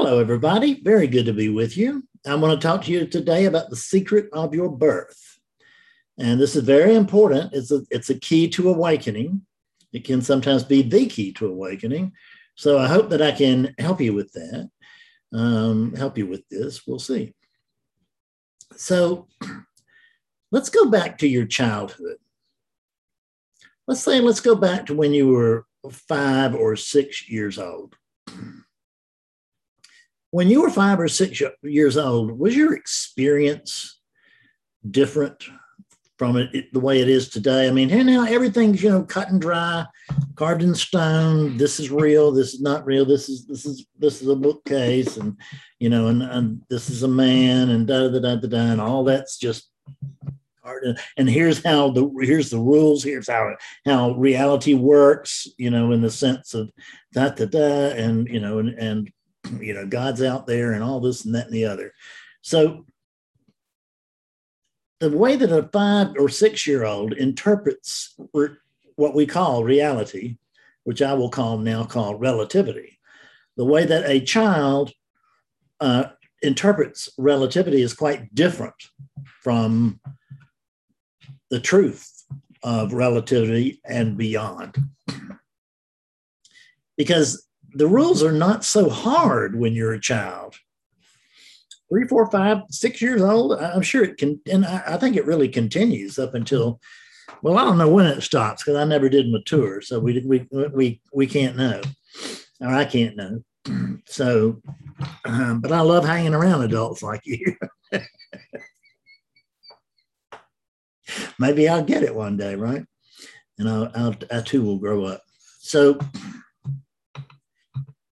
Hello, everybody. Very good to be with you. I'm going to talk to you today about the secret of your birth. And this is very important. It's a key to awakening. It can sometimes be the key to awakening. So I hope that I can help you with that, help you with this. We'll see. So let's go back to your childhood. Let's go back to when you were 5 or 6 years old. When you were 5 or 6 years old, was your experience different from the way it is today? I mean, here now everything's, cut and dry, carved in stone. This is real. This is not real. This is a bookcase, and and this is a man, and and all that's just hard. And here's the rules. Here's how reality works. In the sense of God's out there and all this and that and the other. So the way that a 5 or 6 year old interprets what we call reality, which I will now call relativity, the way that a child interprets relativity is quite different from the truth of relativity and beyond. Because the rules are not so hard when you're a child. 3, 4, 5, 6 years old, I'm sure it can, and I think it really continues up until, well, I don't know when it stops because I never did mature, so we can't know, or I can't know. So, but I love hanging around adults like you. Maybe I'll get it one day, right? And I too will grow up. So.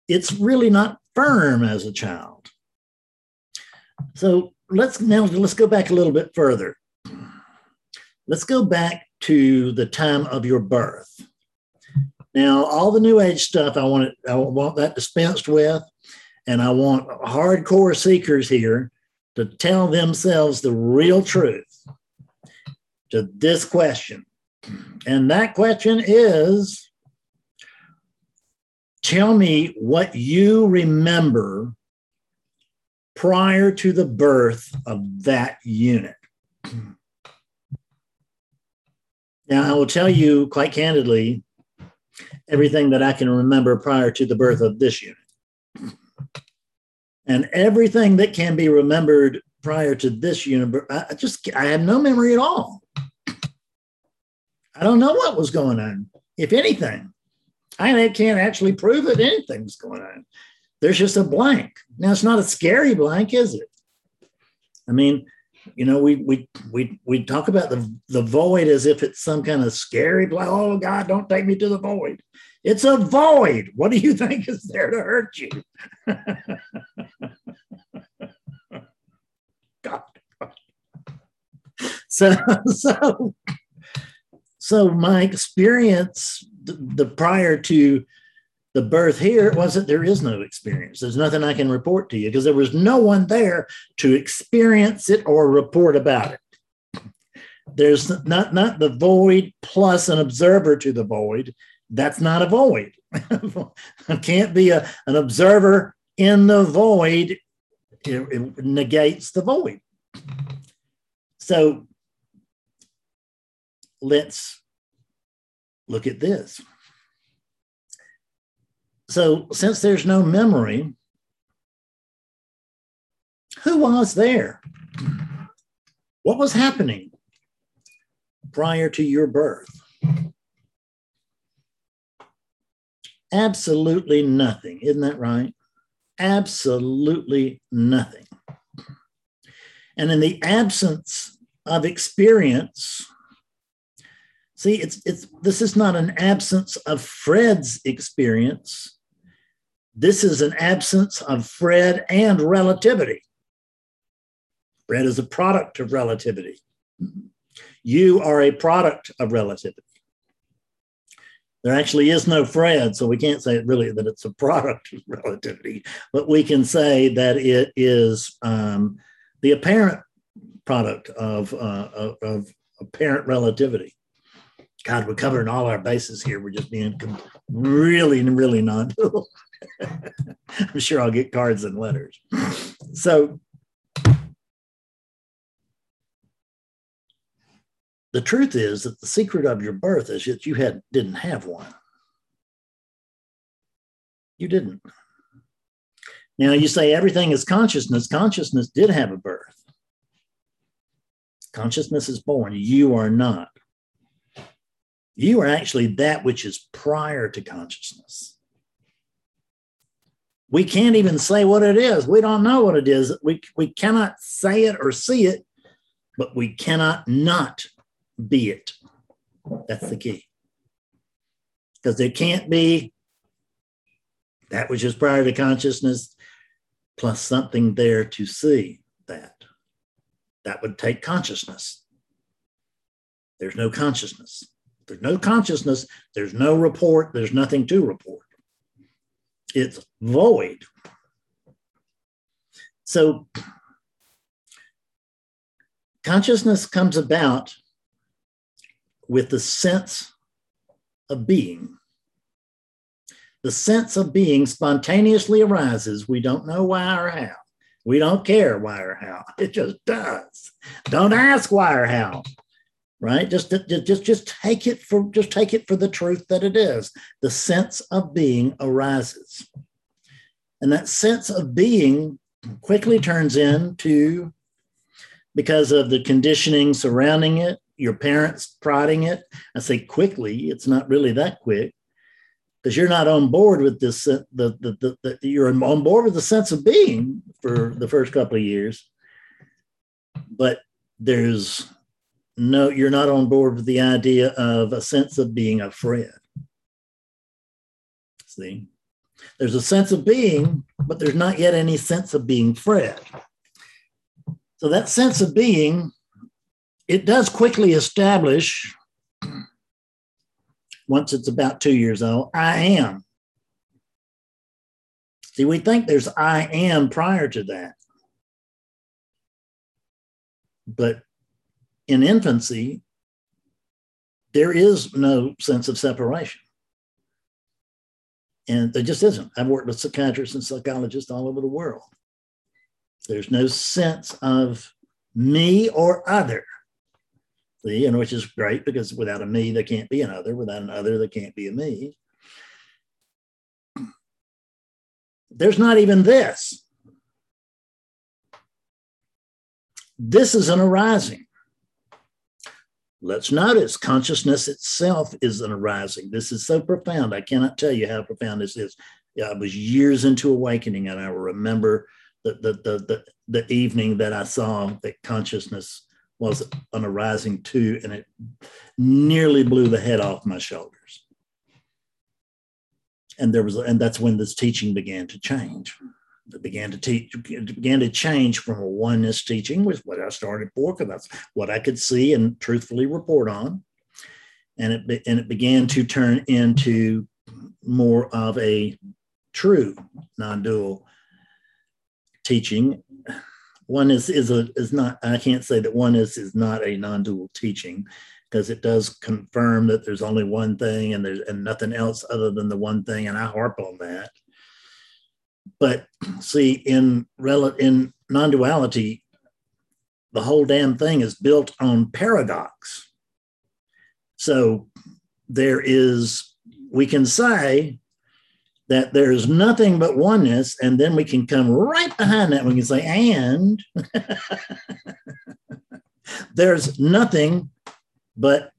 It's really not firm as a child. So let's go back a little bit further. Let's go back to the time of your birth. Now, all the new age stuff, I want that dispensed with, and I want hardcore seekers here to tell themselves the real truth to this question. And that question is, tell me what you remember prior to the birth of that unit. Now, I will tell you quite candidly everything that I can remember prior to the birth of this unit. And everything that can be remembered prior to this unit, I have no memory at all. I don't know what was going on, if anything. I can't actually prove that anything's going on. There's just a blank. Now, it's not a scary blank, is it? I mean, we talk about the void as if it's some kind of scary blank. Oh, God, don't take me to the void. It's a void. What do you think is there to hurt you? God. So my experience, the prior to the birth here, was that there is no experience. There's nothing I can report to you because there was no one there to experience it or report about it. There's not the void plus an observer to the void. That's not a void. It can't be an observer in the void. It negates the void. So let's look at this. So since there's no memory, who was there? What was happening prior to your birth? Absolutely nothing. Isn't that right? Absolutely nothing. And in the absence of experience, see, this is not an absence of Fred's experience. This is an absence of Fred and relativity. Fred is a product of relativity. You are a product of relativity. There actually is no Fred, so we can't say really that it's a product of relativity, but we can say that it is the apparent product of apparent relativity. God, we're covering all our bases here. We're just being really, really non-dual. I'm sure I'll get cards and letters. So the truth is that the secret of your birth is that you didn't have one. You didn't. Now you say everything is consciousness. Consciousness did have a birth. Consciousness is born. You are not. You are actually that which is prior to consciousness. We can't even say what it is. We don't know what it is. We cannot say it or see it, but we cannot not be it. That's the key. Because it can't be that which is prior to consciousness plus something there to see that. That would take consciousness. There's no consciousness. There's no consciousness. There's no report. There's nothing to report. It's void. So consciousness comes about with the sense of being. The sense of being spontaneously arises. We don't know why or how. We don't care why or how. It just does. Don't ask why or how, right? Just take it for the truth that it is. The sense of being arises, and that sense of being quickly turns into, because of the conditioning surrounding it, your parents prodding it. I say quickly. It's not really that quick, because you're not on board with this. You're on board with the sense of being for the first couple of years, but you're not on board with the idea of a sense of being afraid. See, there's a sense of being, but there's not yet any sense of being afraid. So that sense of being, it does quickly establish, once it's about 2 years old, I am. See, we think there's I am prior to that. But in infancy, there is no sense of separation. And there just isn't. I've worked with psychiatrists and psychologists all over the world. There's no sense of me or other. See, and which is great, because without a me, there can't be an other. Without an other, there can't be a me. There's not even this. This is an arising. Let's notice consciousness itself is an arising. This is so profound. I cannot tell you how profound this is. I was years into awakening, and I remember the evening that I saw that consciousness was an arising too, and it nearly blew the head off my shoulders. And that's when this teaching began to change. It began to change from a oneness teaching, which what I started for, because that's what I could see and truthfully report on, and it began to turn into more of a true non-dual teaching. I can't say that one is not a non-dual teaching, because it does confirm that there's only one thing and nothing else other than the one thing, and I harp on that. But see, in non-duality, the whole damn thing is built on paradox. So we can say that there is nothing but oneness, and then we can come right behind that. We can say, and there's nothing but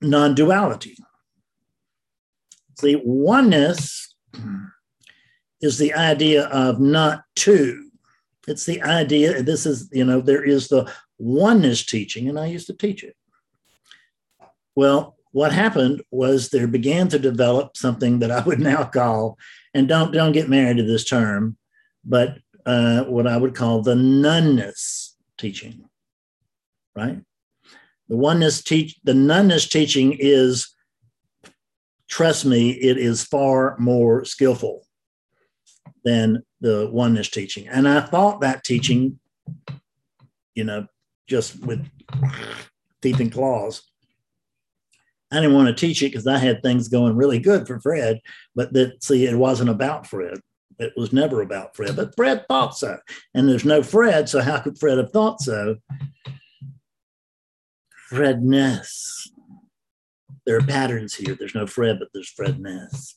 non-duality. See, oneness is the idea of not two. It's the idea, this is, there is the oneness teaching, and I used to teach it. Well, what happened was there began to develop something that I would now call, and don't get married to this term, but what I would call the noneness teaching, right? The noneness teaching is, trust me, it is far more skillful than the oneness teaching. And I thought that teaching, just with teeth and claws, I didn't want to teach it because I had things going really good for Fred, but it wasn't about Fred. It was never about Fred, but Fred thought so. And there's no Fred, so how could Fred have thought so? Fredness. There are patterns here. There's no Fred, but there's Fredness.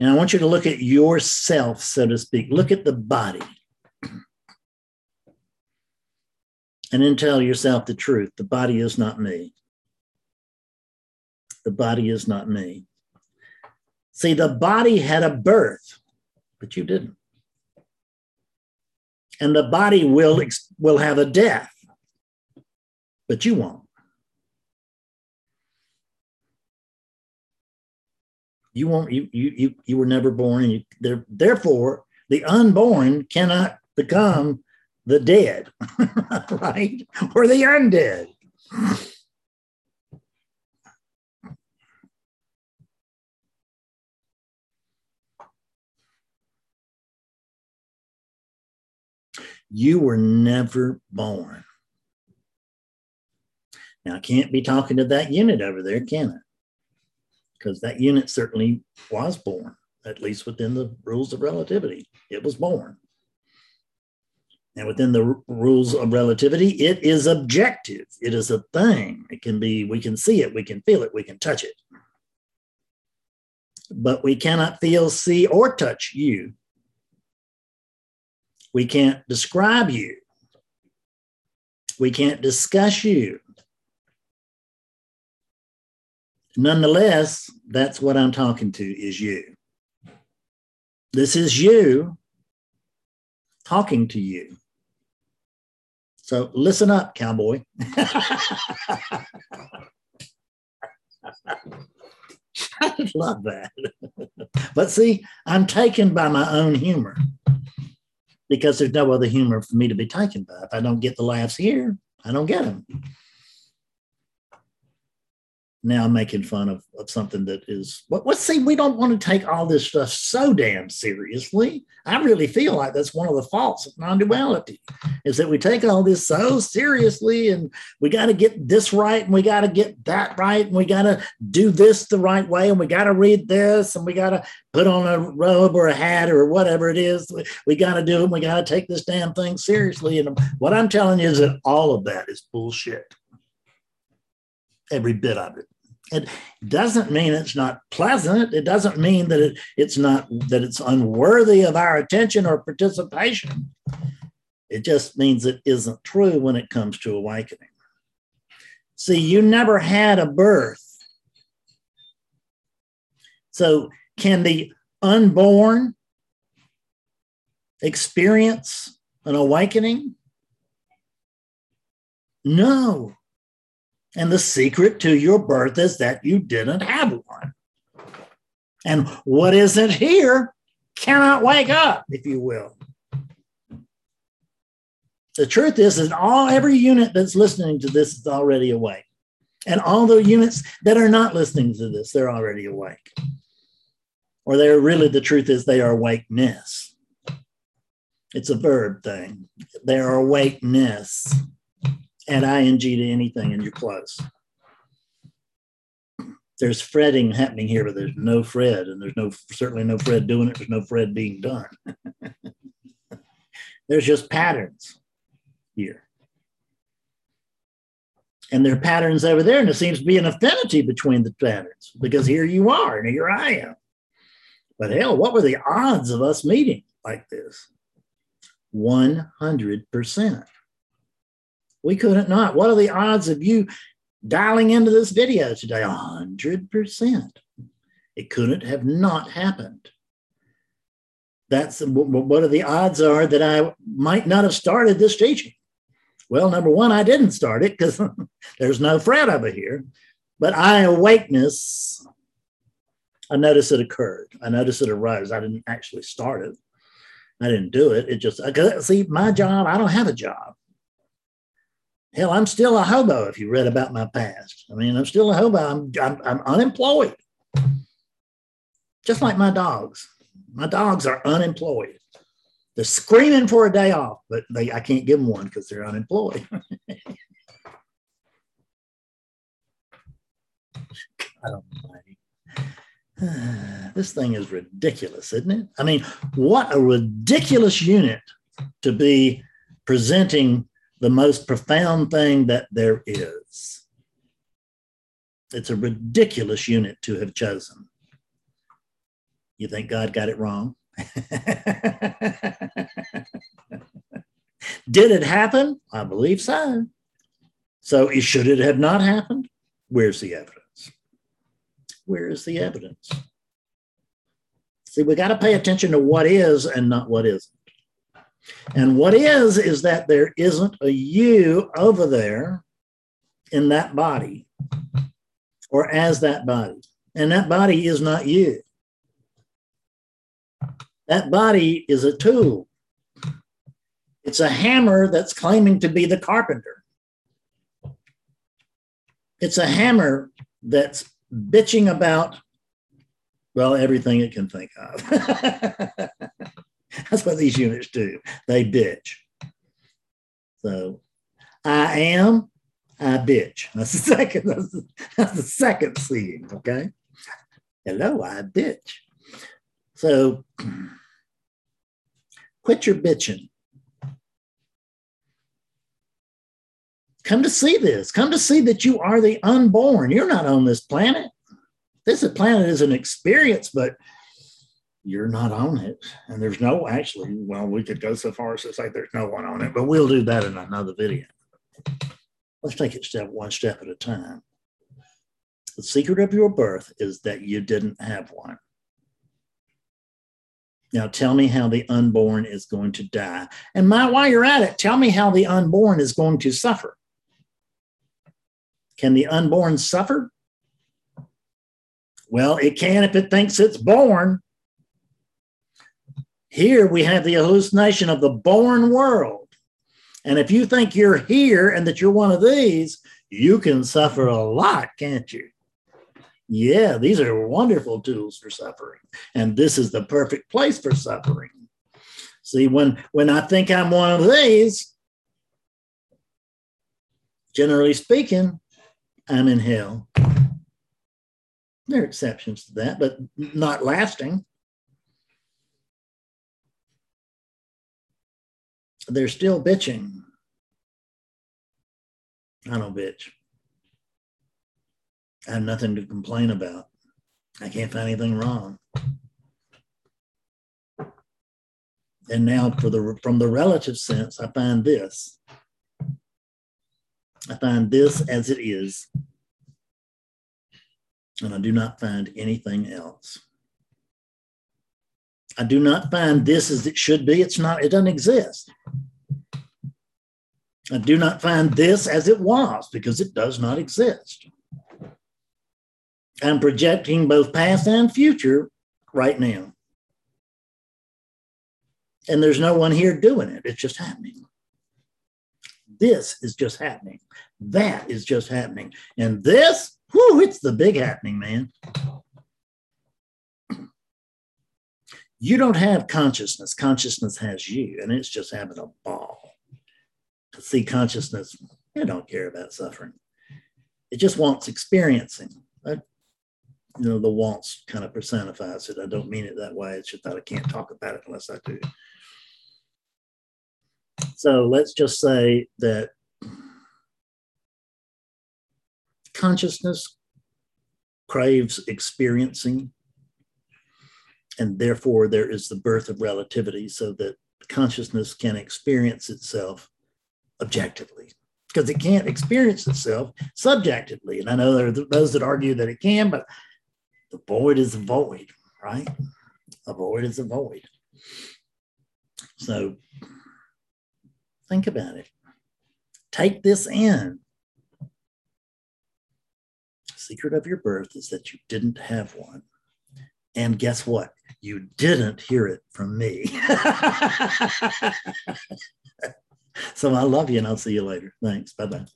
And I want you to look at yourself, so to speak. Look at the body. And then tell yourself the truth. The body is not me. The body is not me. See, the body had a birth, but you didn't. And the body will have a death, but you won't. You won't. You were never born. Therefore, the unborn cannot become the dead, right? Or the undead. You were never born. Now, I can't be talking to that unit over there, can I? Because that unit certainly was born, at least within the rules of relativity. It was born. And within the rules of relativity, it is objective. It is a thing. It can be, we can see it, we can feel it, we can touch it. But we cannot feel, see, or touch you. We can't describe you. We can't discuss you. Nonetheless, that's what I'm talking to is you. This is you talking to you. So listen up, cowboy. I love that. But see, I'm taken by my own humor. Because there's no other humor for me to be taken by. If I don't get the laughs here, I don't get them. Now I'm making fun of something that is, let's see, we don't want to take all this stuff so damn seriously. I really feel like that's one of the faults of non-duality, is that we take all this so seriously and we got to get this right and we got to get that right and we got to do this the right way and we got to read this and we got to put on a robe or a hat or whatever it is. We got to do it and we got to take this damn thing seriously. And what I'm telling you is that all of that is bullshit. Every bit of it. It doesn't mean it's not pleasant. It doesn't mean that it's unworthy of our attention or participation. It just means it isn't true when it comes to awakening. See, you never had a birth. So can the unborn experience an awakening? No. And the secret to your birth is that you didn't have one. And what isn't here cannot wake up, if you will. The truth is all every unit that's listening to this is already awake. And all the units that are not listening to this, they're already awake. Or they're really, the truth is they are awakeness. It's a verb thing. They are awakeness. Add ing to anything and you're close. There's fretting happening here, but there's no Fred, and there's certainly no Fred doing it. There's no Fred being done. There's just patterns here. And there are patterns over there, and there seems to be an affinity between the patterns, because here you are and here I am. But hell, what were the odds of us meeting like this? 100%. We couldn't not. What are the odds of you dialing into this video today? 100%. It couldn't have not happened. That's what are the odds are that I might not have started this teaching? Well, number one, I didn't start it because there's no Fred over here. But I awakeness, I noticed it occurred. I noticed it arose. I didn't actually start it. I didn't do it. It just, see, my job, I don't have a job. Hell, I'm still a hobo if you read about my past. I mean, I'm still a hobo. I'm unemployed. Just like my dogs. My dogs are unemployed. They're screaming for a day off, but I can't give them one because they're unemployed. God almighty. This thing is ridiculous, isn't it? I mean, what a ridiculous unit to be presenting the most profound thing that there is. It's a ridiculous unit to have chosen. You think God got it wrong? Did it happen? I believe so. So should it have not happened? Where's the evidence? Where is the evidence? See, we got to pay attention to what is and not what isn't. And what is that there isn't a you over there in that body or as that body. And that body is not you. That body is a tool. It's a hammer that's claiming to be the carpenter. It's a hammer that's bitching about, well, everything it can think of. That's what these units do. They bitch. So, I am, I bitch. That's the second scene, okay? Hello, I bitch. So, quit your bitching. Come to see this. Come to see that you are the unborn. You're not on this planet. This planet is an experience, but you're not on it. And there's no, actually, well, we could go so far as to say there's no one on it, but we'll do that in another video. Let's take it one step at a time. The secret of your birth is that you didn't have one. Now tell me how the unborn is going to die. And while you're at it, tell me how the unborn is going to suffer. Can the unborn suffer? Well, it can if it thinks it's born. Here we have the hallucination of the born world. And if you think you're here and that you're one of these, you can suffer a lot, can't you? Yeah, these are wonderful tools for suffering. And this is the perfect place for suffering. See, when I think I'm one of these, generally speaking, I'm in hell. There are exceptions to that, but not lasting. They're still bitching. I don't bitch. I have nothing to complain about. I can't find anything wrong. And now from the relative sense, I find this. I find this as it is. And I do not find anything else. I do not find this as it should be. It's not, it doesn't exist. I do not find this as it was because it does not exist. I'm projecting both past and future right now. And there's no one here doing it. It's just happening. This is just happening. That is just happening. And this, whoo, it's the big happening, man. You don't have consciousness. Consciousness has you, and it's just having a ball. See, consciousness, it don't care about suffering. It just wants experiencing. You know, the wants kind of personifies it. I don't mean it that way. It's just that I can't talk about it unless I do. So let's just say that consciousness craves experiencing, and therefore there is the birth of relativity so that consciousness can experience itself objectively. Because it can't experience itself subjectively. And I know there are those that argue that it can, but the void is a void, right? A void is a void. So think about it. Take this in. The secret of your birth is that you didn't have one. And guess what? You didn't hear it from me. So I love you, and I'll see you later. Thanks. Bye-bye.